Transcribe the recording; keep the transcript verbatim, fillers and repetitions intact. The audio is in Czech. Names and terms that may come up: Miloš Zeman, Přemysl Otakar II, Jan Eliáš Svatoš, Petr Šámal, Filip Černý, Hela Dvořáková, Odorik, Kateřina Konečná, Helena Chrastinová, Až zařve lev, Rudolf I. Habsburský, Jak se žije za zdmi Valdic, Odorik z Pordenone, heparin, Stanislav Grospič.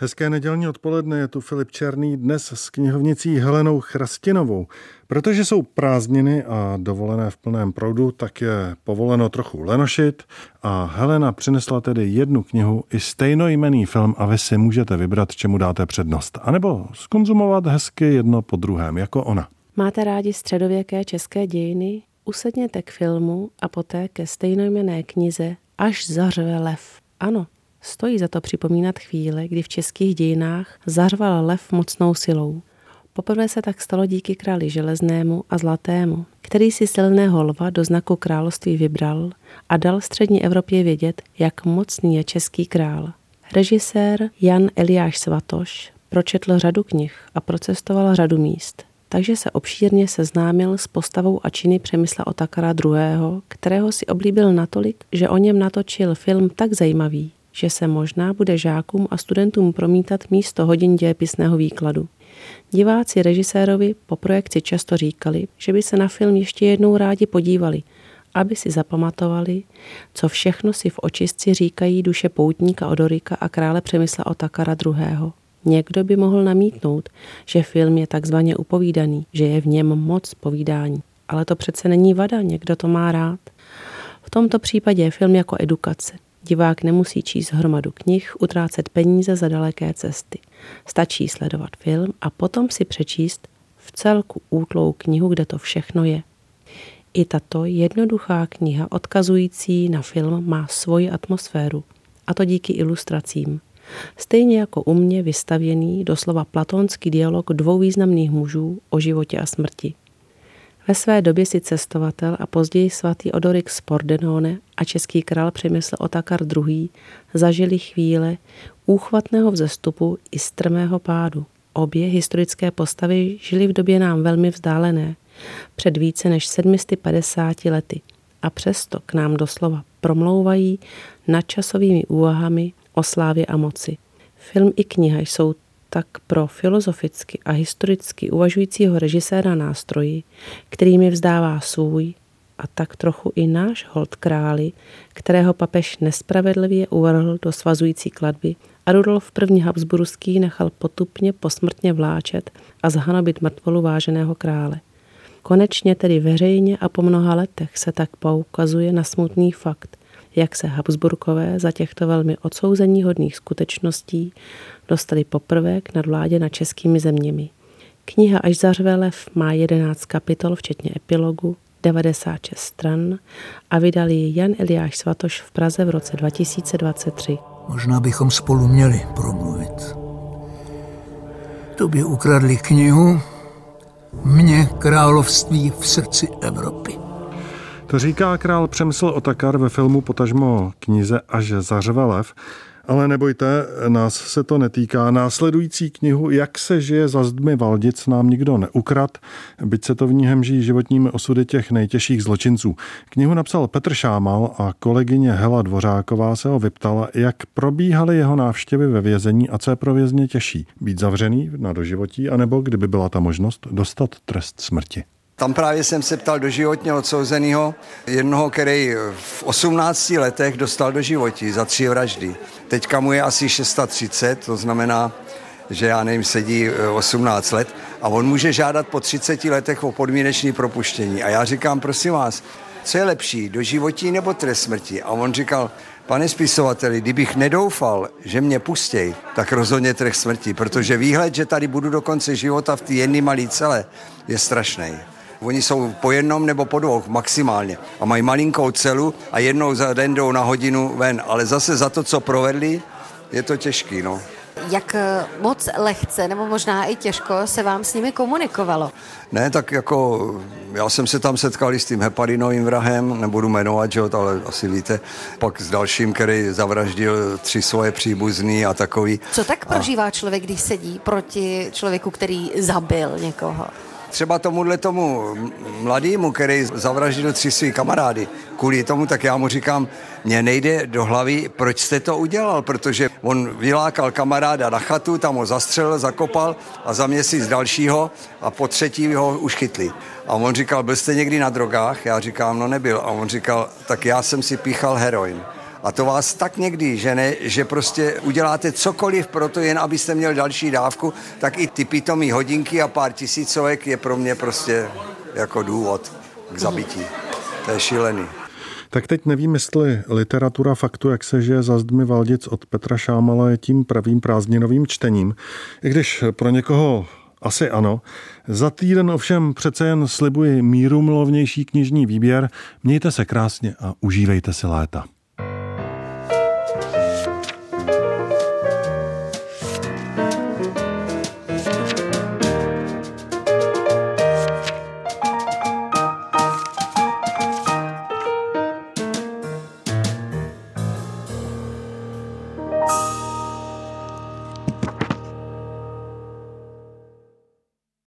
Hezké nedělní odpoledne, je tu Filip Černý dnes s knihovnicí Helenou Chrastinovou. Protože jsou prázdniny a dovolené v plném proudu, tak je povoleno trochu lenošit a Helena přinesla tedy jednu knihu i stejnojmenný film a vy si můžete vybrat, čemu dáte přednost. A nebo zkonzumovat hezky jedno po druhém, jako ona. Máte rádi středověké české dějiny? Usedněte k filmu a poté ke stejnojmenné knize Až zařve lev. Ano. Stojí za to připomínat chvíle, kdy v českých dějinách zařval lev mocnou silou. Poprvé se tak stalo díky králi železnému a zlatému, který si silného lva do znaku království vybral a dal střední Evropě vědět, jak mocný je český král. Režisér Jan Eliáš Svatoš pročetl řadu knih a procestoval řadu míst, takže se obšírně seznámil s postavou a činy Přemysla Otakara druhého, kterého si oblíbil natolik, že o něm natočil film tak zajímavý, že se možná bude žákům a studentům promítat místo hodin dějepisného výkladu. Diváci režisérovi po projekci často říkali, že by se na film ještě jednou rádi podívali, aby si zapamatovali, co všechno si v očistci říkají duše poutníka Odorika a krále Přemysla Otakara druhého. Někdo by mohl namítnout, že film je takzvaně upovídaný, že je v něm moc povídání. Ale to přece není vada, někdo to má rád. V tomto případě je film jako edukace. Divák nemusí číst hromadu knih, utrácet peníze za daleké cesty. Stačí sledovat film a potom si přečíst v celku útlou knihu, kde to všechno je. I tato jednoduchá kniha odkazující na film má svoji atmosféru, a to díky ilustracím. Stejně jako u mě vystavěný doslova platonský dialog dvou významných mužů o životě a smrti. Ve své době si cestovatel a později svatý Odorik z Pordenone a český král Přemysl Otakar druhý. Zažili chvíle úchvatného vzestupu i strmého pádu. Obě historické postavy žily v době nám velmi vzdálené, před více než sedmi sty padesáti lety, a přesto k nám doslova promlouvají nadčasovými úvahami o slávě a moci. Film i kniha jsou tak pro filozoficky a historicky uvažujícího režiséra nástroji, kterými vzdává svůj a tak trochu i náš hold králi, kterého papež nespravedlivě uvrhl do svazující kladby a Rudolf I. Habsburský nechal potupně posmrtně vláčet a zhanobit mrtvolu váženého krále. Konečně tedy veřejně a po mnoha letech se tak poukazuje na smutný fakt, jak se Habsburkové za těchto velmi odsouzeníhodných skutečností dostali poprvé k nadvládě nad českými zeměmi. Kniha Až zařve lev má jedenáct kapitol, včetně epilogu, devadesát šest stran a vydal ji Jan Eliáš Svatoš v Praze v roce dva tisíce dvacet tři. Možná bychom spolu měli promluvit. Tobě ukradli knihu, mně království v srdci Evropy. To říká král Přemysl Otakar ve filmu potažmo knize Až zařve lev. Ale nebojte, nás se to netýká. Následující knihu Jak se žije za zdmi Valdic nám nikdo neukrad, byť se to v ní hemží životními osudy těch nejtěžších zločinců. Knihu napsal Petr Šámal a kolegyně Hela Dvořáková se ho vyptala, jak probíhaly jeho návštěvy ve vězení a co je pro vězně těžší. Být zavřený na doživotí, anebo, kdyby byla ta možnost, dostat trest smrti. Tam právě jsem se ptal doživotně odsouzeného, jednoho, který v osmnácti letech dostal doživotí za tři vraždy. Teďka mu je asi třicet šest, to znamená, že já nevím, sedí osmnáct let a on může žádat po třiceti letech o podmíneční propuštění. A já říkám, prosím vás, co je lepší, doživotí nebo trest smrti? A on říkal, pane spisovateli, kdybych nedoufal, že mě pustěj, tak rozhodně trest smrti, protože výhled, že tady budu do konce života v té jedné malé cele, je strašný. Oni jsou po jednom nebo po dvou maximálně a mají malinkou celu a jednou za den jdou na hodinu ven, ale zase za to, co provedli, je to těžký, no. Jak moc lehce nebo možná i těžko se vám s nimi komunikovalo? Ne, tak jako já jsem se tam setkal s tím heparinovým vrahem, nebudu jmenovat, že, ale asi víte, pak s dalším, který zavraždil tři svoje příbuzný a takový. Co tak prožívá a... člověk, když sedí proti člověku, který zabil někoho? třeba tomuhle tomu mladýmu, který zavraždil tři svý kamarády kvůli tomu, tak já mu říkám, mně nejde do hlavy, proč jste to udělal, protože on vylákal kamaráda na chatu, tam ho zastřelil, zakopal a za měsíc dalšího a po třetí ho už chytli. A on říkal, byl jste někdy na drogách? Já říkám, no nebyl. A on říkal, tak já jsem si píchal heroin. A to vás tak někdy žene, že prostě uděláte cokoliv pro to, jen abyste měl další dávku, tak i ty pitomý hodinky a pár tisícovek je pro mě prostě jako důvod k zabití. To je šílený. Tak teď nevím, jestli literatura faktu, jak se žije za zdmi Valdic od Petra Šámala, je tím pravým prázdninovým čtením. I když pro někoho asi ano. Za týden ovšem přece jen slibuji mírumilovnější knižní výběr. Mějte se krásně a užívejte si léta.